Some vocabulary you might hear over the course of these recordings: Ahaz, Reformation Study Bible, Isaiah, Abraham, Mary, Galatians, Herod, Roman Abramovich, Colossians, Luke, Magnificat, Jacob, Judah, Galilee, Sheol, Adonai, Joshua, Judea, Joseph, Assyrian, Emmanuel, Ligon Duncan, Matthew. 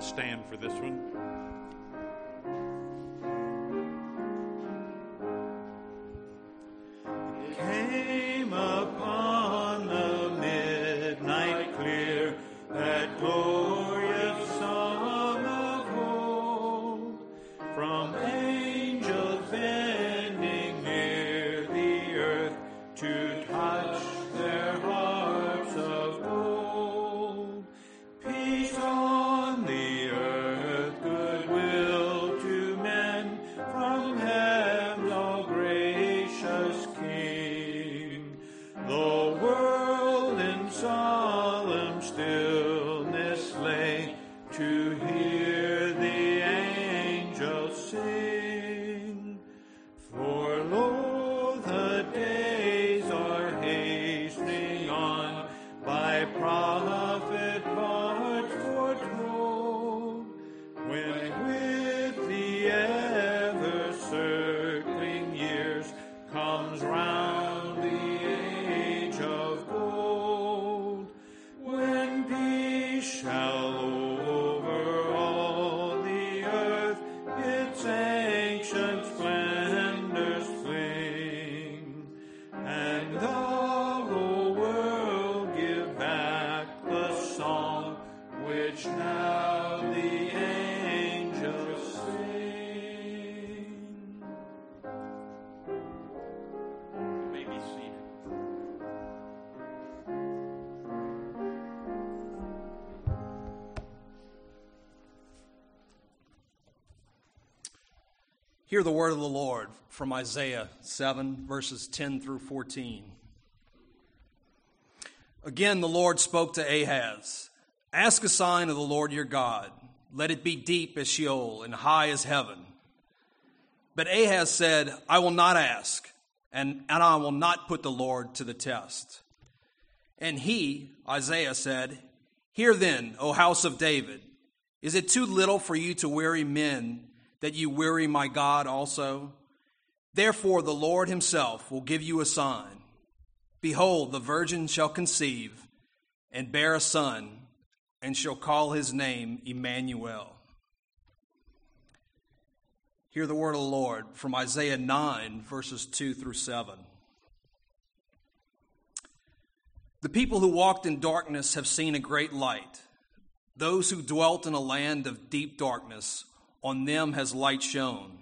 Let's stand for this one. It came upon the midnight clear, that glorious song of old, from angels bending near the earth to touch their hearts of gold. Peace on the earth, goodwill to men, from heaven, O gracious King. The world in solemn stillness lay to hear the angels sing. For lo, the days are hastening on, by prophet part foretold, when with the ever-circling years comes round the age of gold, when peace shall over all the earth its ancient splendors fling, and the whole world give back the song which now the angels sing. You may be seated. Hear the word of the Lord from Isaiah 7, verses 10 through 14. Again, the Lord spoke to Ahaz, "Ask a sign of the Lord your God. Let it be deep as Sheol and high as heaven." But Ahaz said, "I will not ask, and I will not put the Lord to the test." And he, Isaiah, said, "Hear then, O house of David, is it too little for you to weary men, that you weary my God also? Therefore the Lord himself will give you a sign. Behold, the virgin shall conceive and bear a son, and shall call his name Emmanuel." Hear the word of the Lord from Isaiah 9, verses 2 through 7. The people who walked in darkness have seen a great light. Those who dwelt in a land of deep darkness, on them has light shone.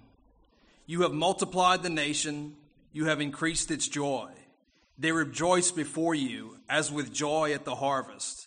You have multiplied the nation, you have increased its joy. They rejoice before you as with joy at the harvest,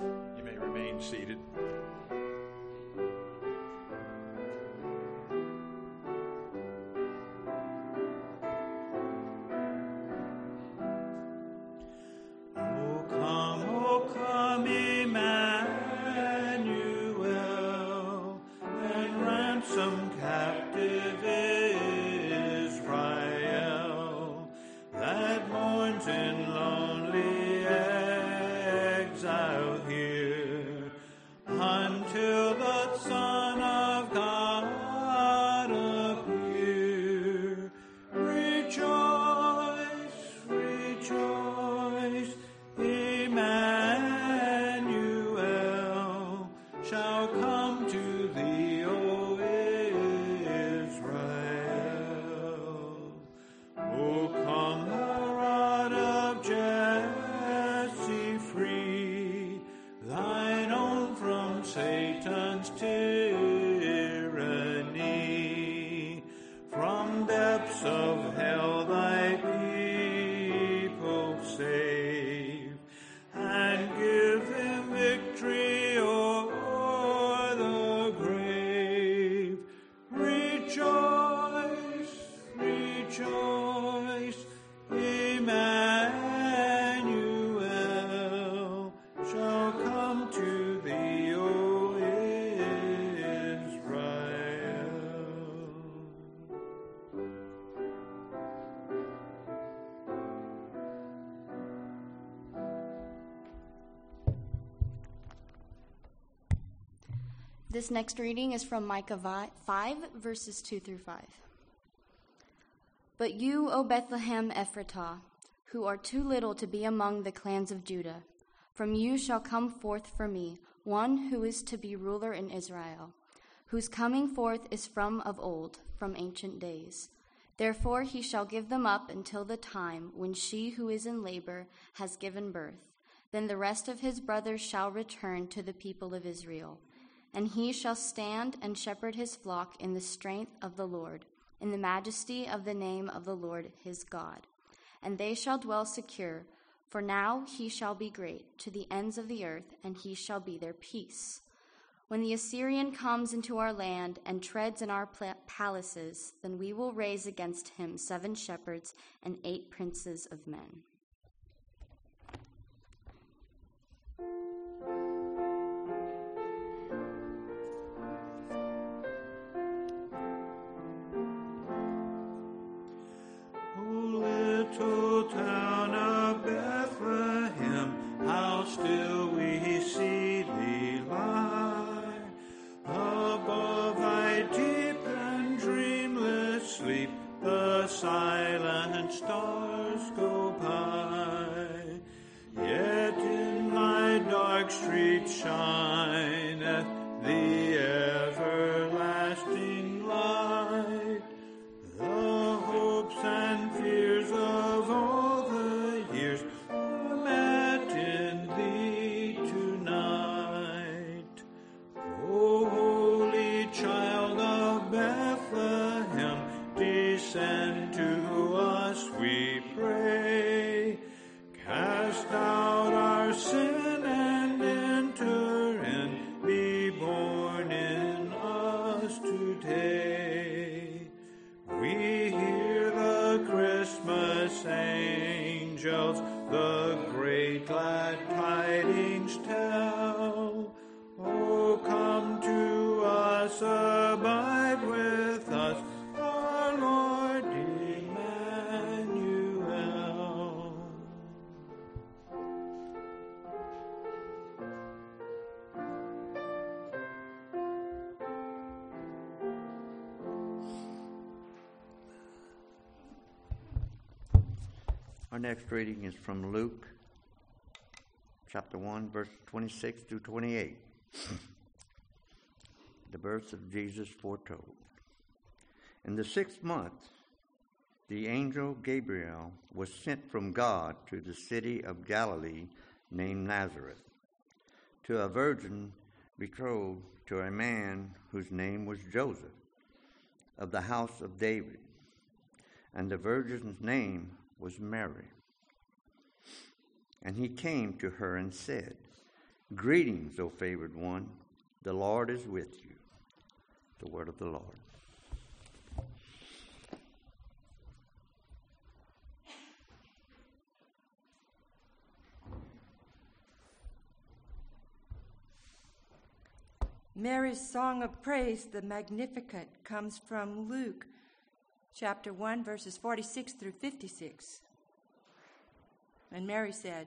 You may remain seated. Here on tyranny. From depths of hell thy people save, and give him victory o'er the grave. Rejoice, rejoice, Emmanuel shall come to thee, O Israel. This next reading is from Micah 5, verses 2 through 5. But you, O Bethlehem Ephratah, who are too little to be among the clans of Judah, from you shall come forth for me one who is to be ruler in Israel, whose coming forth is from of old, from ancient days. Therefore he shall give them up until the time when she who is in labor has given birth. Then the rest of his brothers shall return to the people of Israel, and he shall stand and shepherd his flock in the strength of the Lord, in the majesty of the name of the Lord his God. And they shall dwell secure, for now he shall be great to the ends of the earth, and he shall be their peace. When the Assyrian comes into our land and treads in our palaces, then we will raise against him 7 shepherds and 8 princes of men. Our next reading is from Luke, chapter 1, verse 26 through 28. The birth of Jesus foretold. In the 6th month, the angel Gabriel was sent from God to the city of Galilee named Nazareth, to a virgin betrothed to a man whose name was Joseph, of the house of David, and the virgin's name was Mary. And he came to her and said, "Greetings, O favored one, the Lord is with you." The word of the Lord. Mary's song of praise, the Magnificat, comes from Luke chapter 1, verses 46 through 56. And Mary said,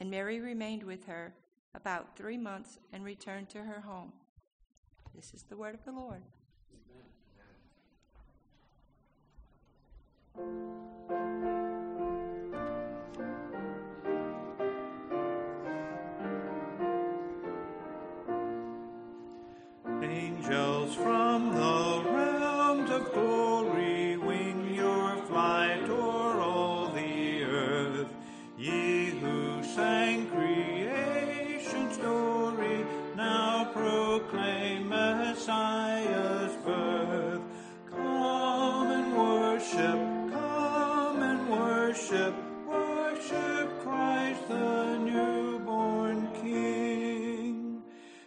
And Mary remained with her about 3 months and returned to her home. This is the word of the Lord. Amen. Angels from the realms of glory, wing your flight o'er all the earth. Ye who sang creation's story, now proclaim Messiah's birth. Come and worship, worship Christ the newborn King.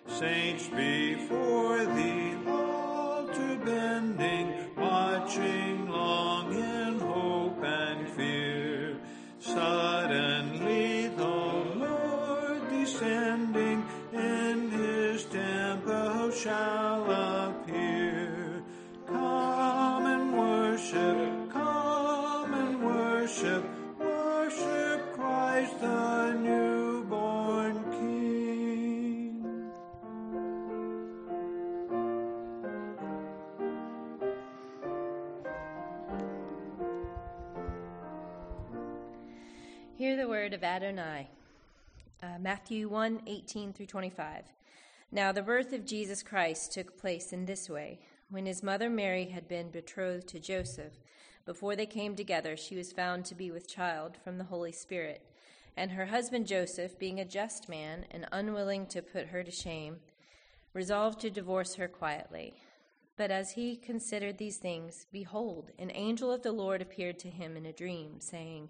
Saints before the altar bending, watching long in hope and fear. Suddenly the Lord descending, in his temple shall appear. Come and worship, worship Christ the newborn King. Hear the word of Adonai. Matthew 1:18 through 25. Now the birth of Jesus Christ took place in this way. When his mother Mary had been betrothed to Joseph, before they came together, she was found to be with child from the Holy Spirit. And her husband Joseph, being a just man and unwilling to put her to shame, resolved to divorce her quietly. But as he considered these things, behold, an angel of the Lord appeared to him in a dream, saying,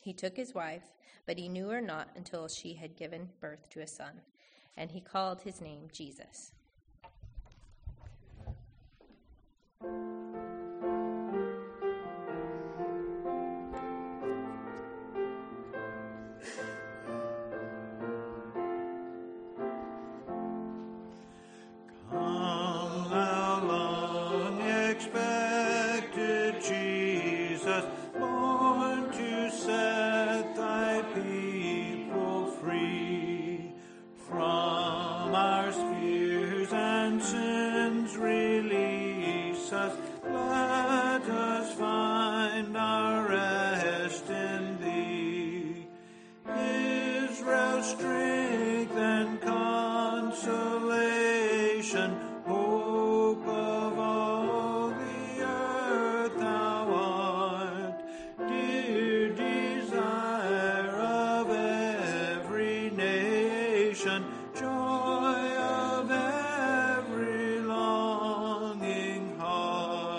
He took his wife, but he knew her not until she had given birth to a son, and he called his name Jesus. Joy of every longing heart.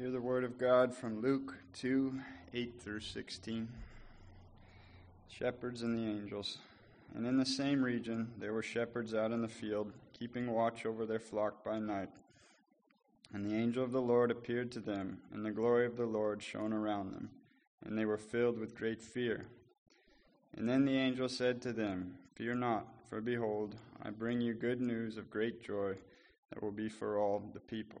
Hear the word of God from Luke 2:8-16. Shepherds and the angels. And in the same region there were shepherds out in the field, keeping watch over their flock by night. And the angel of the Lord appeared to them, and the glory of the Lord shone around them, and they were filled with great fear. And then the angel said to them, Fear not, for behold, I bring you good news of great joy that will be for all the people.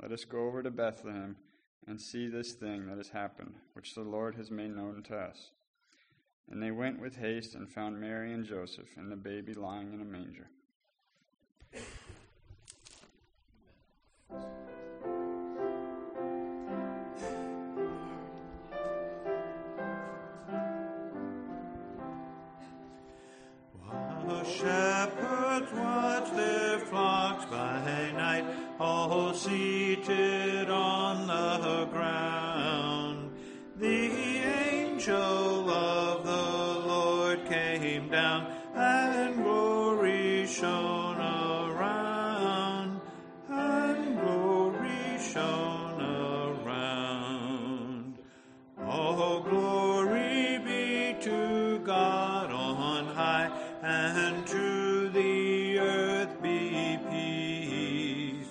Let us go over to Bethlehem and see this thing that has happened, which the Lord has made known to us. And they went with haste and found Mary and Joseph and the baby lying in a manger. Shepherds watch their flocks by night, all seated on the ground. The angel of the Lord came down, and glory shone around, and glory shone around. All glory be to God on high, and to the earth be peace,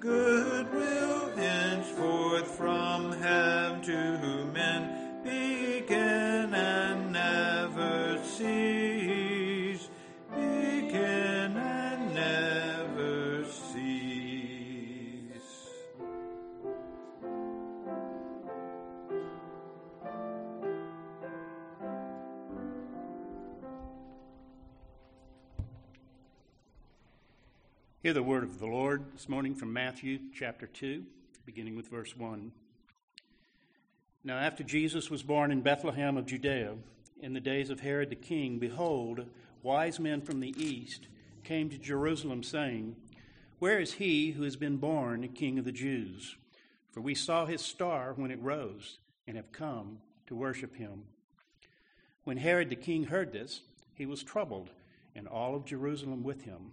goodwill henceforth from him to men, begin and never cease, begin and never cease. Hear the word of the Lord this morning from Matthew chapter 2, beginning with verse 1. Now after Jesus was born in Bethlehem of Judea, in the days of Herod the king, behold, wise men from the east came to Jerusalem, saying, Where is he who has been born King of the Jews? For we saw his star when it rose, and have come to worship him. When Herod the king heard this, he was troubled, and all of Jerusalem with him.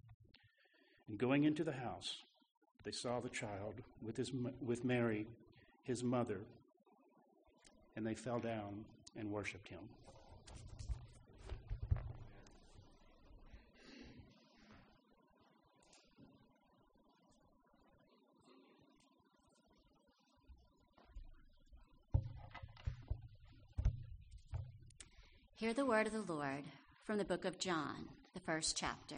And going into the house, they saw the child with Mary, his mother, and they fell down and worshipped him. Hear the word of the Lord from the book of John, the first chapter.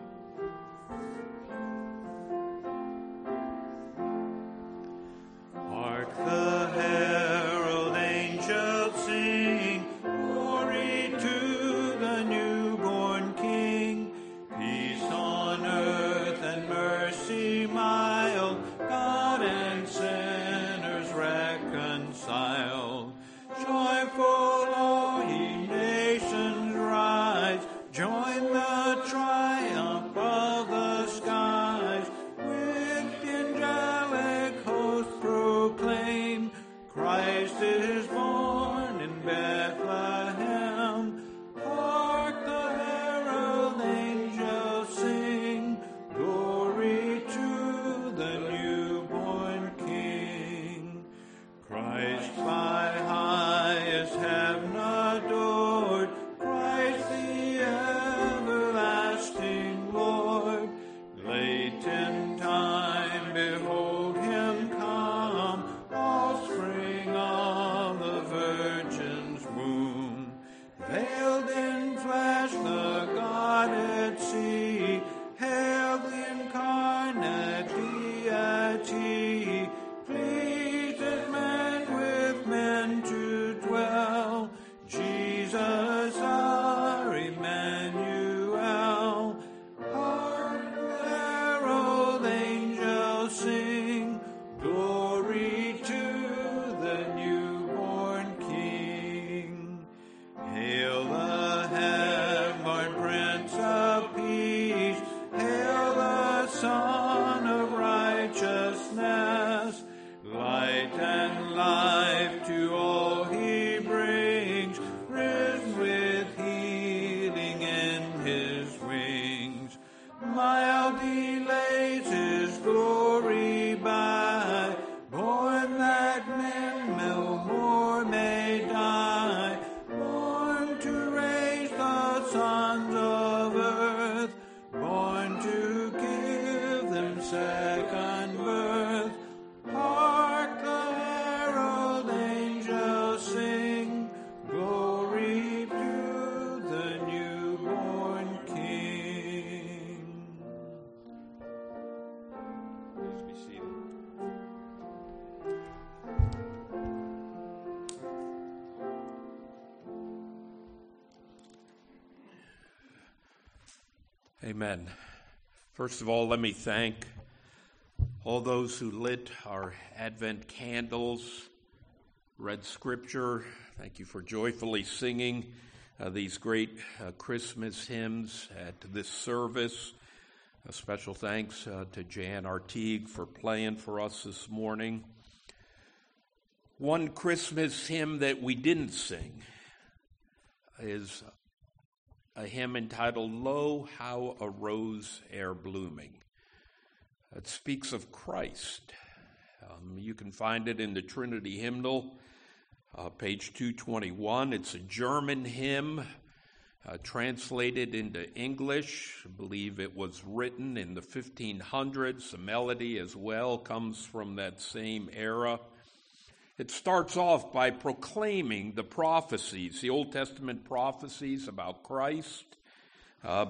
Hark the herald angels sing, glory to the newborn King, peace on earth and mercy mild, God and sinners reconciled. Joyful, all ye nations, rise, join the triumph of the skies, with angelic hosts proclaim, Christ is born in Bethlehem. Hark, the herald angels sing, glory to the newborn King. Christ by highest heaven adored, Christ the everlasting Lord. Late in time, behold him come, offspring of the Virgin's womb. Veiled in flesh, the Godhead see, hail the incarnate deity. Pleases man with men to dwell, Jesus our Emmanuel. Hark, the herald angels sing, glory to the newborn King. Hail the heavenly Prince of Peace, hail the Son of Righteousness, light and life to all he brings, risen with healing in his wings. Mild delays his glory by, born that men no more may die, born to raise the sons of earth, born to give them second birth. Hark, the herald angels sing, glory to the newborn King. Please be seated. Amen. First of all, let me thank all those who lit our Advent candles, read Scripture. Thank you for joyfully singing these great Christmas hymns at this service. A special thanks to Jan Arteague for playing for us this morning. One Christmas hymn that we didn't sing is a hymn entitled, Lo, How a Rose E'er Blooming. It speaks of Christ. You can find it in the Trinity Hymnal, page 221. It's a German hymn translated into English. I believe it was written in the 1500s. The melody as well comes from that same era. It starts off by proclaiming the prophecies, the Old Testament prophecies about Christ,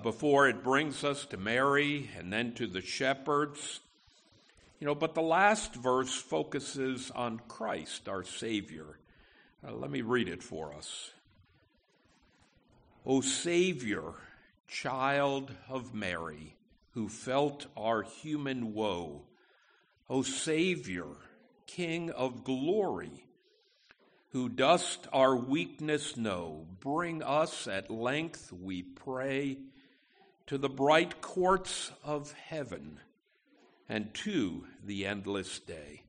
before it brings us to Mary and then to the shepherds. But the last verse focuses on Christ, our Savior. Let me read it for us. O Savior, child of Mary, who felt our human woe, O Savior, King of glory, who dost our weakness know, bring us at length, we pray, to the bright courts of heaven and to the endless day.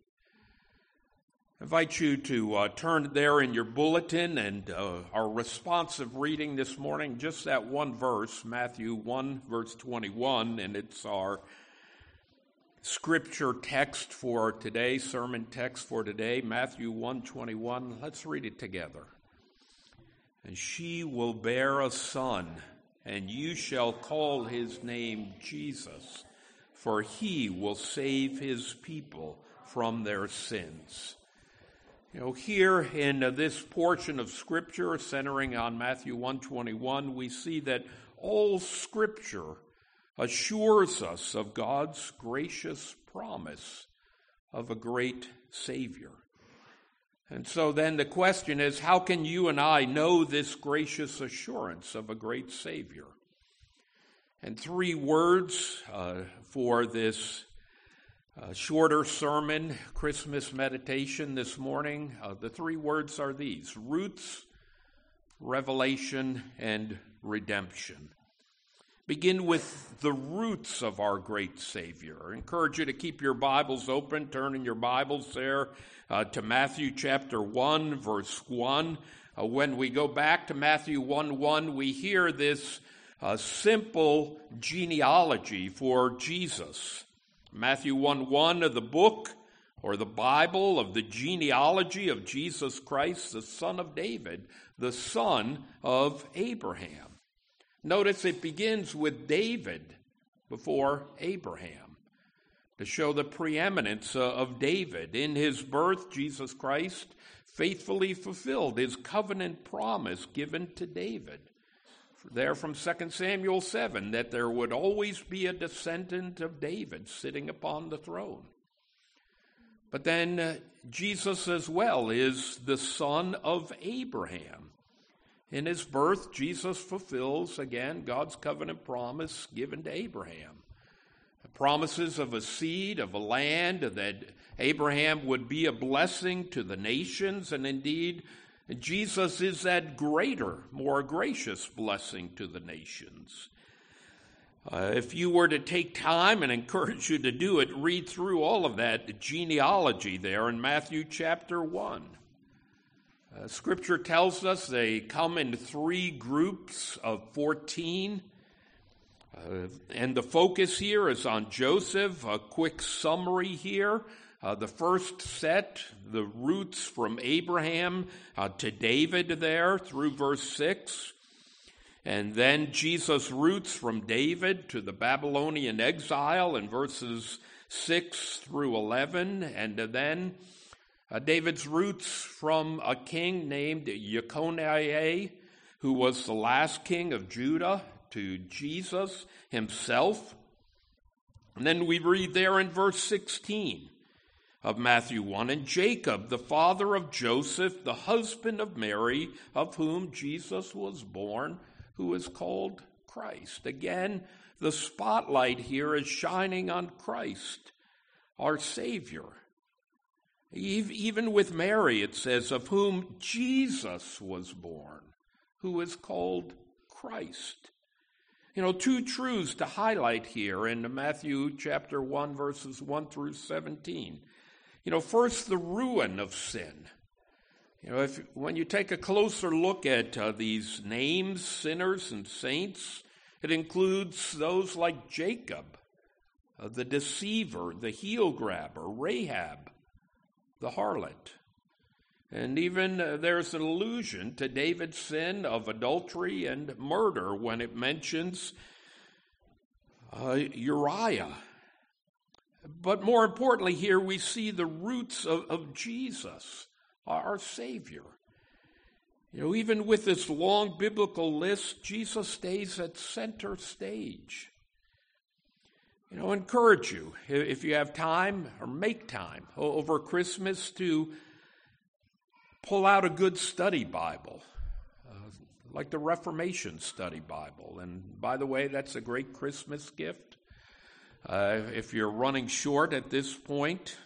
I invite you to turn there in your bulletin and our responsive reading this morning, just that one verse, Matthew 1, verse 21, and it's our scripture text for today, sermon text for today, Matthew 1:21. Let's read it together. And she will bear a son, and you shall call his name Jesus, for he will save his people from their sins. You know, here in this portion of Scripture, centering on Matthew 1:21, we see that all Scripture assures us of God's gracious promise of a great Savior. And so then the question is, how can you and I know this gracious assurance of a great Savior? And three words for this shorter sermon, Christmas meditation this morning. The three words are these: roots, revelation, and redemption. Begin with the roots of our great Savior. I encourage you to keep your Bibles open, turn in your Bibles there to Matthew chapter 1, verse 1. When we go back to Matthew 1:1, we hear this simple genealogy for Jesus. Matthew 1:1 of the book or the Bible of the genealogy of Jesus Christ, the son of David, the son of Abraham. Notice it begins with David before Abraham to show the preeminence of David. In his birth, Jesus Christ faithfully fulfilled his covenant promise given to David. There from 2 Samuel 7, that there would always be a descendant of David sitting upon the throne. But then Jesus as well is the son of Abraham. In his birth, Jesus fulfills, again, God's covenant promise given to Abraham. The promises of a seed, of a land, that Abraham would be a blessing to the nations, and indeed, Jesus is that greater, more gracious blessing to the nations. If you were to take time, and encourage you to do it, read through all of that genealogy there in Matthew chapter 1. Scripture tells us they come in three groups of 14, and the focus here is on Joseph. A quick summary here. The first set, the roots from Abraham to David there through verse 6, and then Jesus' roots from David to the Babylonian exile in verses 6 through 11, and then David's roots from a king named Jeconiah, who was the last king of Judah, to Jesus himself. And then we read there in verse 16 of Matthew 1, and Jacob, the father of Joseph, the husband of Mary, of whom Jesus was born, who is called Christ. Again, the spotlight here is shining on Christ, our Savior. Even with Mary, it says, of whom Jesus was born, who is called Christ. You know, two truths to highlight here in Matthew chapter 1, verses 1 through 17. You know, first, the ruin of sin. You know, when you take a closer look at these names, sinners and saints, it includes those like Jacob, the deceiver, the heel grabber, Rahab, the harlot. And even there's an allusion to David's sin of adultery and murder when it mentions Uriah. But more importantly here, we see the roots of Jesus, our Savior. You know, even with this long biblical list, Jesus stays at center stage. You know, encourage you, if you have time, or make time over Christmas, to pull out a good study Bible, like the Reformation Study Bible. And by the way, that's a great Christmas gift. If you're running short at this point,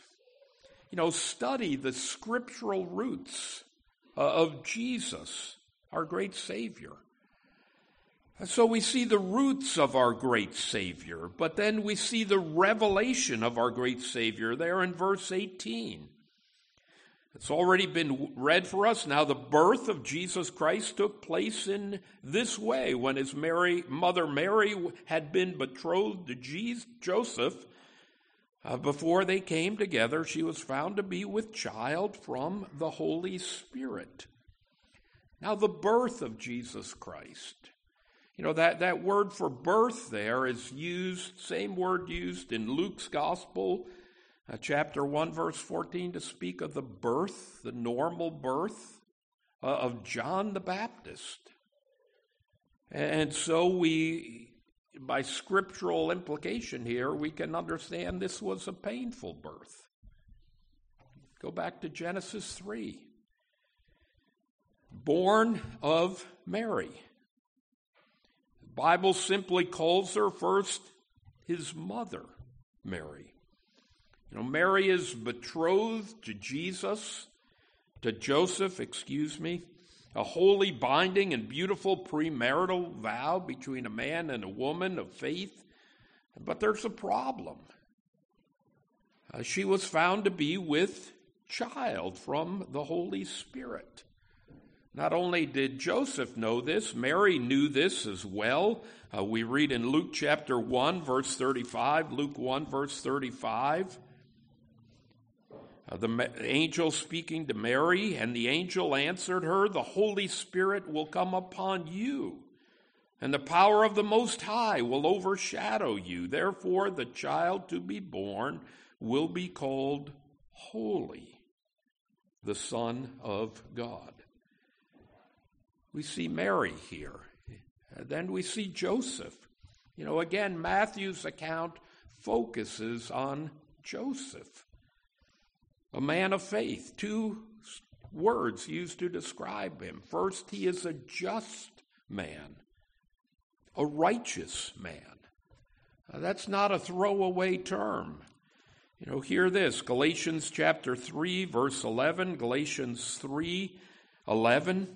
you know, study the scriptural roots of Jesus, our great Savior. And so we see the roots of our great Savior, but then we see the revelation of our great Savior there in verse 18. It's already been read for us. Now the birth of Jesus Christ took place in this way. When his mother Mary had been betrothed to Joseph, before they came together, she was found to be with child from the Holy Spirit. Now the birth of Jesus Christ. You know, that word for birth there is used, same word used in Luke's Gospel, chapter 1, verse 14, to speak of the birth, the normal birth of John the Baptist. And so we, by scriptural implication here, we can understand this was a painful birth. Go back to Genesis 3. Born of Mary. Bible simply calls her first his mother, Mary. You know, Mary is betrothed to Joseph, a holy binding and beautiful premarital vow between a man and a woman of faith. But there's a problem. She was found to be with child from the Holy Spirit. Not only did Joseph know this, Mary knew this as well. We read in Luke chapter 1, verse 35, Luke 1, verse 35, the angel speaking to Mary, and the angel answered her, "The Holy Spirit will come upon you, and the power of the Most High will overshadow you. Therefore, the child to be born will be called Holy, the Son of God." We see Mary here. And then we see Joseph. You know, again, Matthew's account focuses on Joseph, a man of faith. Two words used to describe him. First, he is a just man, a righteous man. Now, that's not a throwaway term. You know, hear this, Galatians chapter 3, verse 11, Galatians 3, 11.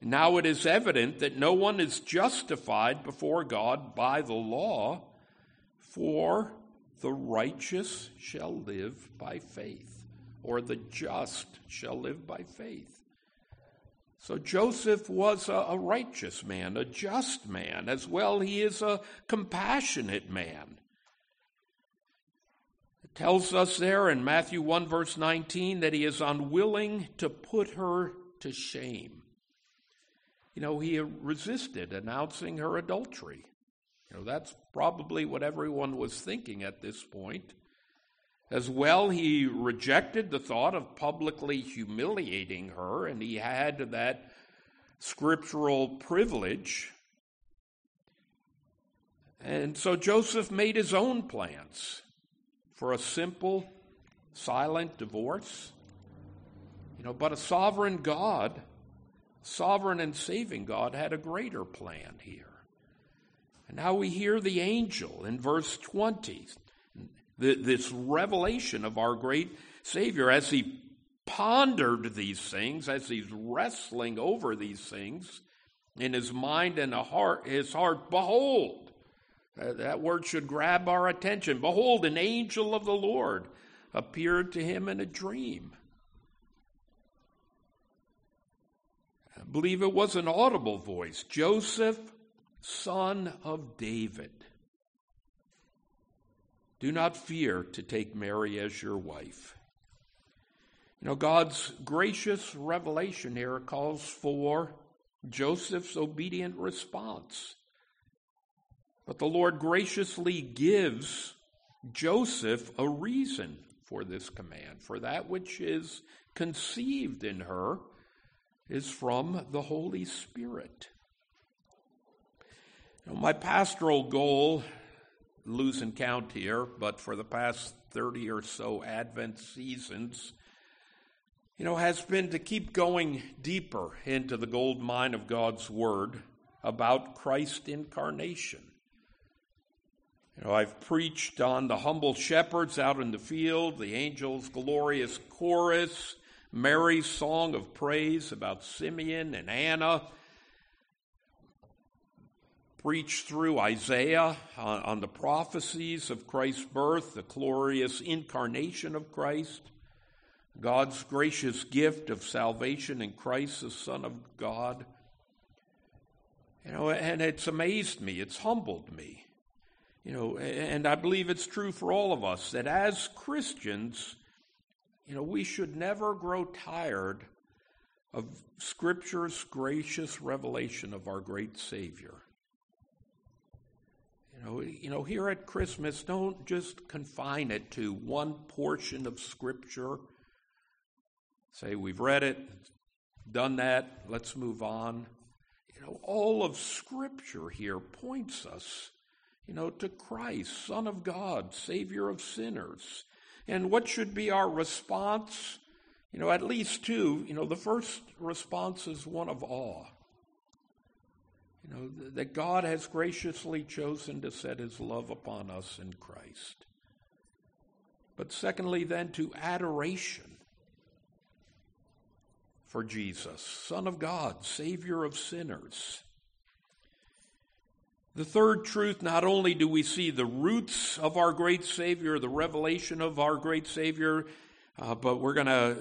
Now it is evident that no one is justified before God by the law, for the righteous shall live by faith, or the just shall live by faith. So Joseph was a righteous man, a just man. As well, he is a compassionate man. It tells us there in Matthew 1, verse 19, that he is unwilling to put her to shame. You know, he resisted announcing her adultery. You know, that's probably what everyone was thinking at this point. As well, he rejected the thought of publicly humiliating her, and he had that scriptural privilege. And so Joseph made his own plans for a simple, silent divorce. You know, but a sovereign God, sovereign and saving God, had a greater plan here. And now we hear the angel in verse 20, this revelation of our great Savior. As he pondered these things, as he's wrestling over these things in his mind and his heart, behold, that word should grab our attention. Behold, an angel of the Lord appeared to him in a dream. I believe it was an audible voice. Joseph, son of David, do not fear to take Mary as your wife. You know, God's gracious revelation here calls for Joseph's obedient response. But the Lord graciously gives Joseph a reason for this command, for that which is conceived in her is from the Holy Spirit. Now, my pastoral goal, losing count here, but for the past 30 or so Advent seasons, you know, has been to keep going deeper into the gold mine of God's Word about Christ's incarnation. You know, I've preached on the humble shepherds out in the field, the angels' glorious chorus, Mary's song of praise about Simeon and Anna, preached through Isaiah on the prophecies of Christ's birth, the glorious incarnation of Christ, God's gracious gift of salvation in Christ, the Son of God. You know, and it's amazed me, it's humbled me. You know, and I believe it's true for all of us that as Christians, you know, we should never grow tired of Scripture's gracious revelation of our great Savior. You know, here at Christmas, don't just confine it to one portion of Scripture. Say, we've read it, done that, let's move on. You know, all of Scripture here points us, you know, to Christ, Son of God, Savior of sinners. And what should be our response? You know, at least two. You know, the first response is one of awe. You know, that God has graciously chosen to set his love upon us in Christ. But secondly, then, to adoration for Jesus, Son of God, Savior of sinners. The third truth, not only do we see the roots of our great Savior, the revelation of our great Savior, but we're going to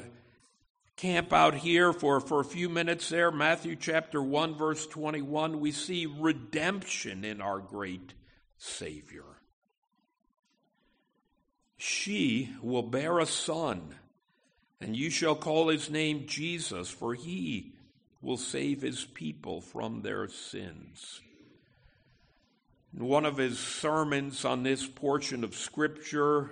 camp out here for a few minutes there. Matthew chapter 1, verse 21, we see redemption in our great Savior. She will bear a son, and you shall call his name Jesus, for he will save his people from their sins. In one of his sermons on this portion of Scripture,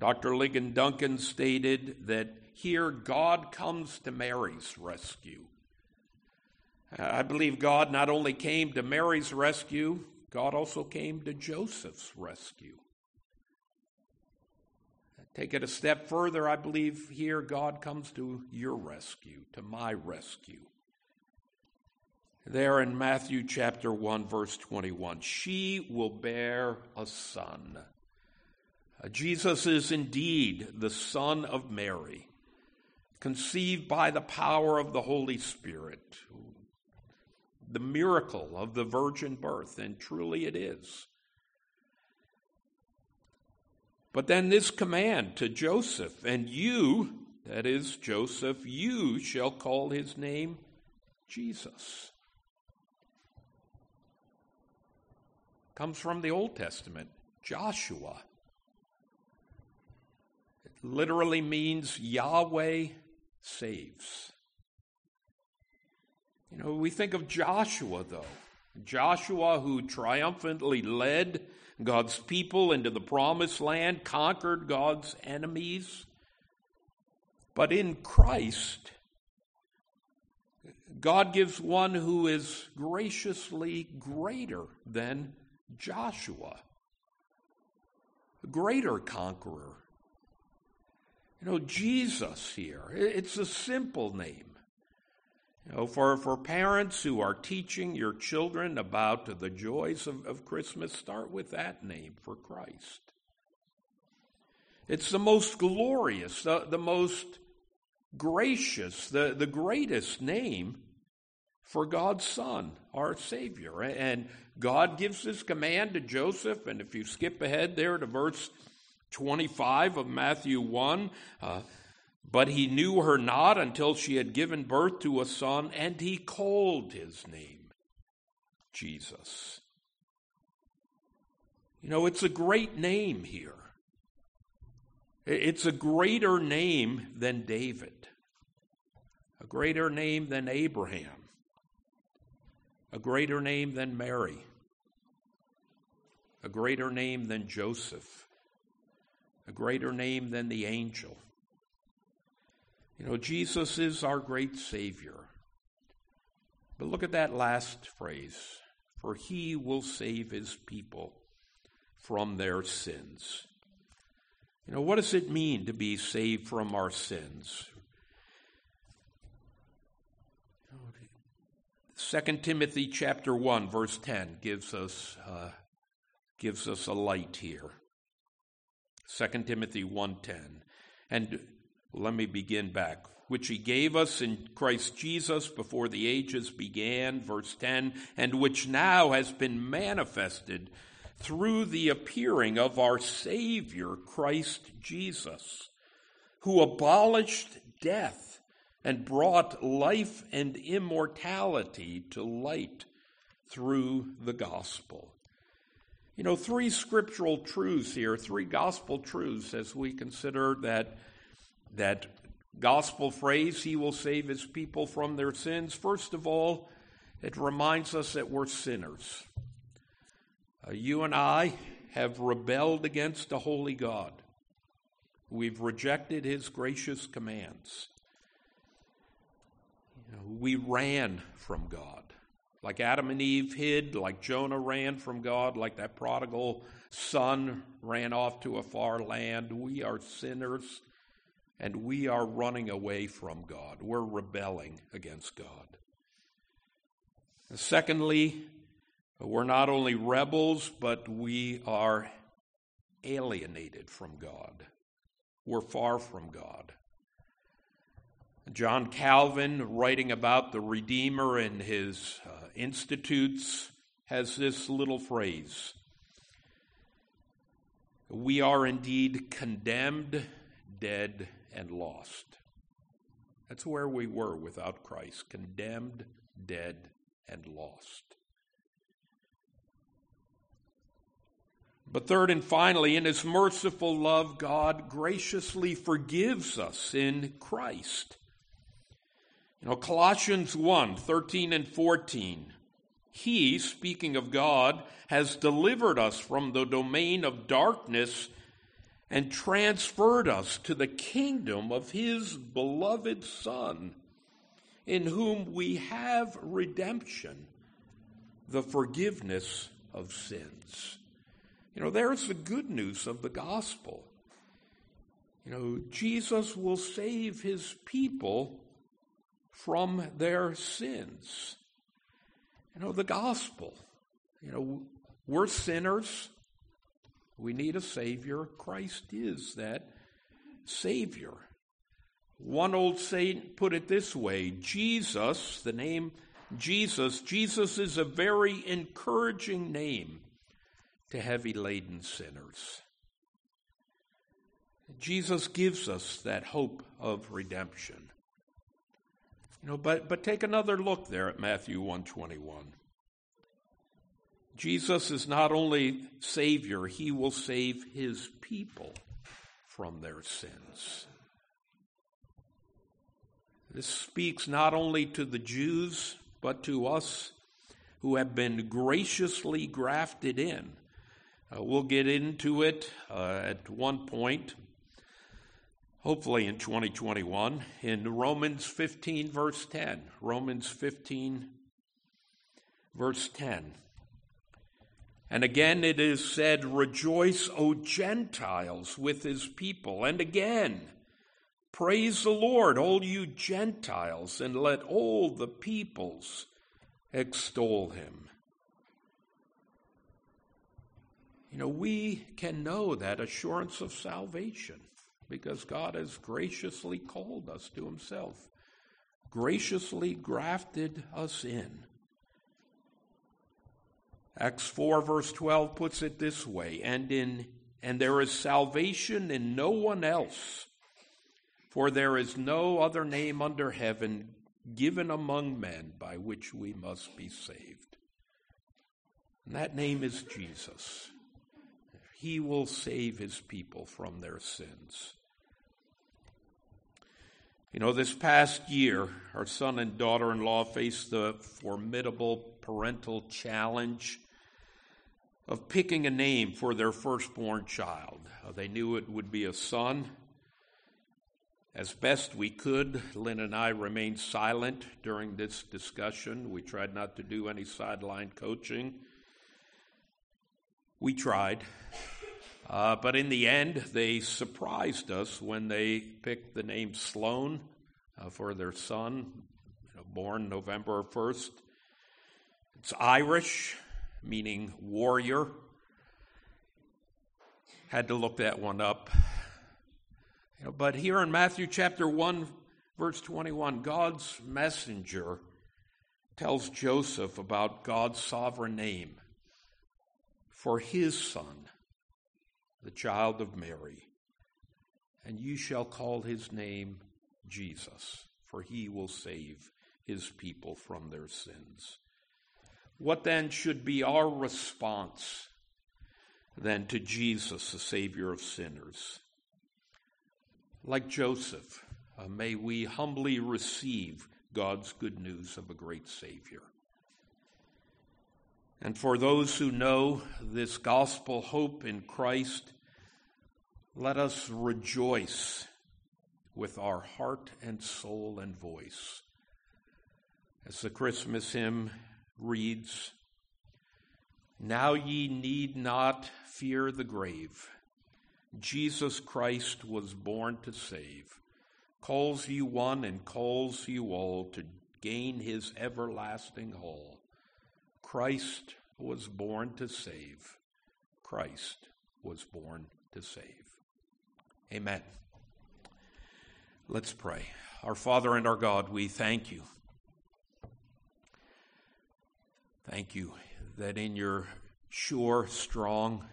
Dr. Ligon Duncan stated that here God comes to Mary's rescue. I believe God not only came to Mary's rescue, God also came to Joseph's rescue. Take it a step further, I believe here God comes to your rescue, to my rescue. There in Matthew chapter 1, verse 21, she will bear a son. Jesus is indeed the Son of Mary, conceived by the power of the Holy Spirit, the miracle of the virgin birth, and truly it is. But then this command to Joseph, and you, that is Joseph, you shall call his name Jesus, comes from the Old Testament, Joshua. It literally means Yahweh saves. You know, we think of Joshua, though. Joshua, who triumphantly led God's people into the promised land, conquered God's enemies. But in Christ, God gives one who is graciously greater than Joshua, a greater conqueror. You know, Jesus here, it's a simple name. You know, for parents who are teaching your children about the joys of Christmas, start with that name for Christ. It's the most glorious, the most gracious, the greatest name for God's Son, our Savior. And God gives this command to Joseph, and if you skip ahead there to verse 25 of Matthew 1, but he knew her not until she had given birth to a son, and he called his name Jesus. You know, it's a great name here. It's a greater name than David, a greater name than Abraham, a greater name than Mary, a greater name than Joseph, a greater name than the angel. You know, Jesus is our great Savior. But look at that last phrase, for he will save his people from their sins. You know, what does it mean to be saved from our sins? 2 Timothy chapter 1, verse 10 gives us a light here. 2 Timothy 1:10. And let me begin back. which he gave us in Christ Jesus before the ages began, verse 10, and which now has been manifested through the appearing of our Savior, Christ Jesus, who abolished death and brought life and immortality to light through the gospel. You know, three scriptural truths here, three gospel truths as we consider that gospel phrase, he will save his people from their sins. First of all, it reminds us that we're sinners. You and I have rebelled against the holy God. We've rejected his gracious commands. You know, we ran from God. Like Adam and Eve hid, like Jonah ran from God, like that prodigal son ran off to a far land. We are sinners, and we are running away from God. We're rebelling against God. And secondly, we're not only rebels, but we are alienated from God. We're far from God. John Calvin, writing about the Redeemer in his Institutes, has this little phrase: we are indeed condemned, dead, and lost. That's where we were without Christ, condemned, dead, and lost. But third and finally, in his merciful love, God graciously forgives us in Christ. You know, Colossians 1, 13 and 14, he, speaking of God, has delivered us from the domain of darkness and transferred us to the kingdom of his beloved Son, in whom we have redemption, the forgiveness of sins. You know, there's the good news of the gospel. You know, Jesus will save his people from their sins. You know, the gospel. You know, we're sinners. We need a Savior. Christ is that Savior. One old saint put it this way: Jesus, the name Jesus is a very encouraging name to heavy-laden sinners. Jesus gives us that hope of redemption. You know, but take another look there at Matthew 1:21. Jesus is not only Savior, he will save his people from their sins. This speaks not only to the Jews, but to us who have been graciously grafted in. We'll get into it at one point, hopefully in 2021, in Romans 15, verse 10. Romans 15, verse 10. And again it is said, rejoice, O Gentiles, with his people. And again, praise the Lord, all you Gentiles, and let all the peoples extol him. You know, we can know that assurance of salvation, because God has graciously called us to himself, graciously grafted us in. Acts 4, verse 12 puts it this way: and there is salvation in no one else, for there is no other name under heaven given among men by which we must be saved. And that name is Jesus. He will save his people from their sins. You know, this past year, our son and daughter-in-law faced the formidable parental challenge of picking a name for their firstborn child. They knew it would be a son. As best we could, Lynn and I remained silent during this discussion. We tried not to do any sideline coaching. We tried. But in the end, they surprised us when they picked the name Sloan for their son, born November 1st. It's Irish, meaning warrior. Had to look that one up. But here in Matthew chapter 1, Verse 21, God's messenger tells Joseph about God's sovereign name for his son, the child of Mary. And you shall call his name Jesus, for he will save his people from their sins. What then should be our response then to Jesus, the Savior of sinners? Like Joseph, may we humbly receive God's good news of a great Savior. And for those who know this gospel hope in Christ, let us rejoice with our heart and soul and voice. As the Christmas hymn reads, now ye need not fear the grave. Jesus Christ was born to save. Calls you one and calls you all to gain his everlasting whole. Christ was born to save. Christ was born to save. Amen. Let's pray. Our Father and our God, we thank you. Thank you that in your sure, strong,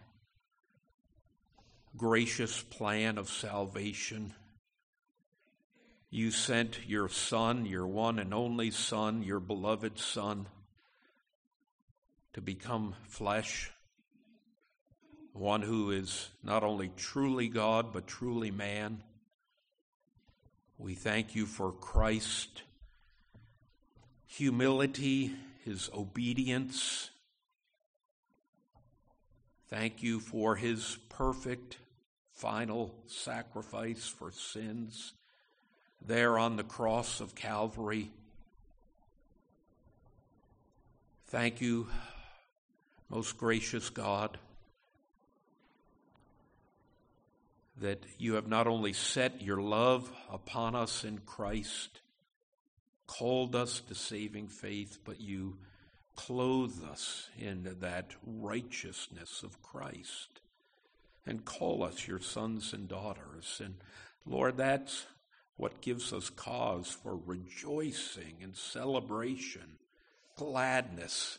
gracious plan of salvation, you sent your Son, your one and only Son, your beloved Son, to become flesh. One who is not only truly God, but truly man. We thank you for Christ's humility, his obedience. Thank you for his perfect final sacrifice for sins there on the cross of Calvary. Thank you, most gracious God, that you have not only set your love upon us in Christ, called us to saving faith, but you clothe us in that righteousness of Christ and call us your sons and daughters. And Lord, that's what gives us cause for rejoicing and celebration, gladness,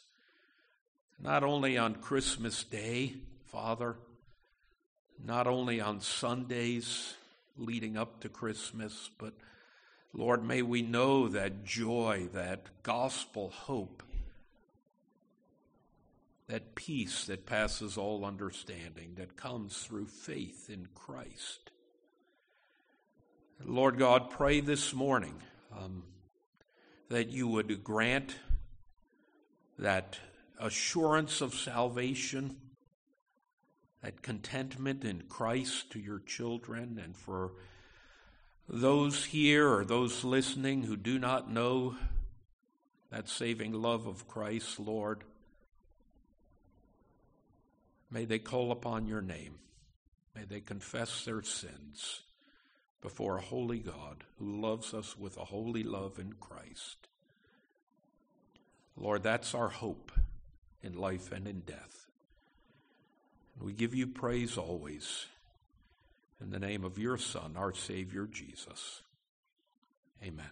not only on Christmas Day, Father, not only on Sundays leading up to Christmas, but Lord, may we know that joy, that gospel hope, that peace that passes all understanding that comes through faith in Christ. Lord God, pray this morning that you would grant that assurance of salvation, that contentment in Christ to your children, and for those here or those listening who do not know that saving love of Christ, Lord, may they call upon your name. May they confess their sins before a holy God who loves us with a holy love in Christ. Lord, that's our hope in life and in death. We give you praise always in the name of your Son, our Savior, Jesus. Amen.